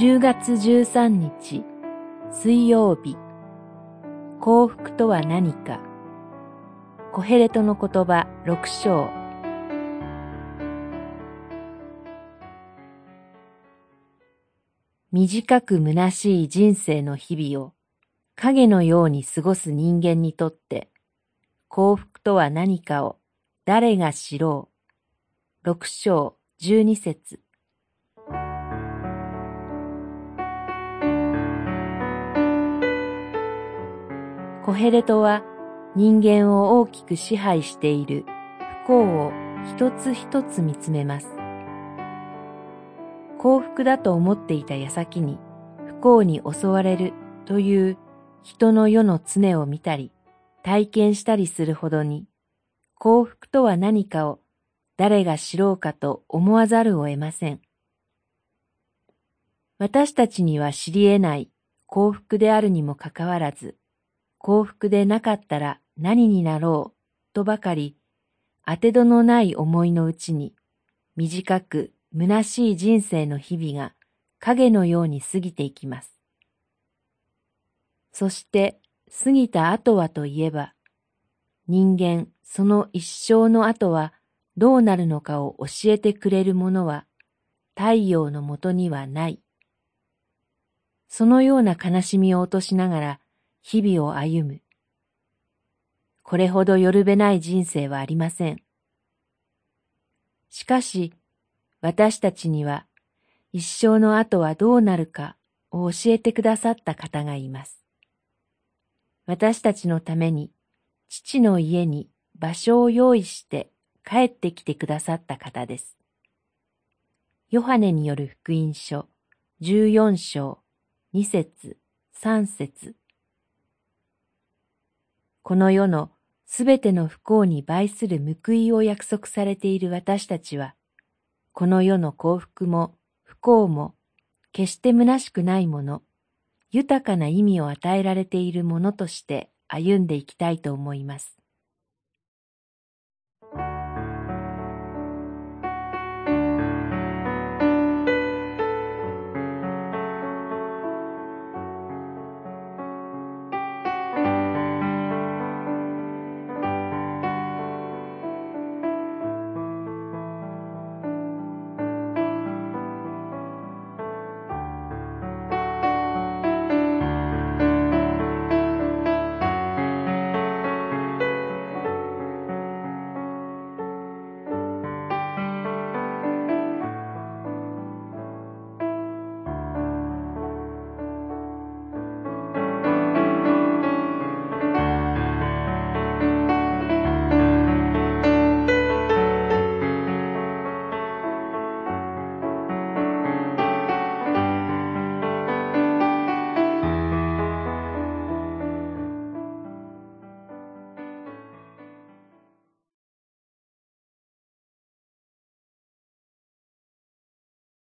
10月13日水曜日、幸福とは何か。コヘレトの言葉6章。短く虚しい人生の日々を影のように過ごす人間にとって幸福とは何かを誰が知ろう。6章12節。コヘレトは人間を大きく支配している不幸を一つ一つ見つめます。幸福だと思っていた矢先に不幸に襲われるという人の世の常を見たり体験したりするほどに、幸福とは何かを誰が知ろうかと思わざるを得ません。私たちには知り得ない幸福であるにもかかわらず、幸福でなかったら何になろうとばかり、当てどのない思いのうちに、短く虚しい人生の日々が影のように過ぎていきます。そして過ぎた後はといえば、人間その一生の後はどうなるのかを教えてくれるものは太陽のもとにはない。そのような悲しみを落としながら、日々を歩む。これほどよるべない人生はありません。しかし、私たちには一生の後はどうなるかを教えてくださった方がいます。私たちのために父の家に場所を用意して帰ってきてくださった方です。ヨハネによる福音書14章2節3節。この世のすべての不幸に倍する報いを約束されている私たちは、この世の幸福も不幸も決して虚しくないもの、豊かな意味を与えられているものとして歩んでいきたいと思います。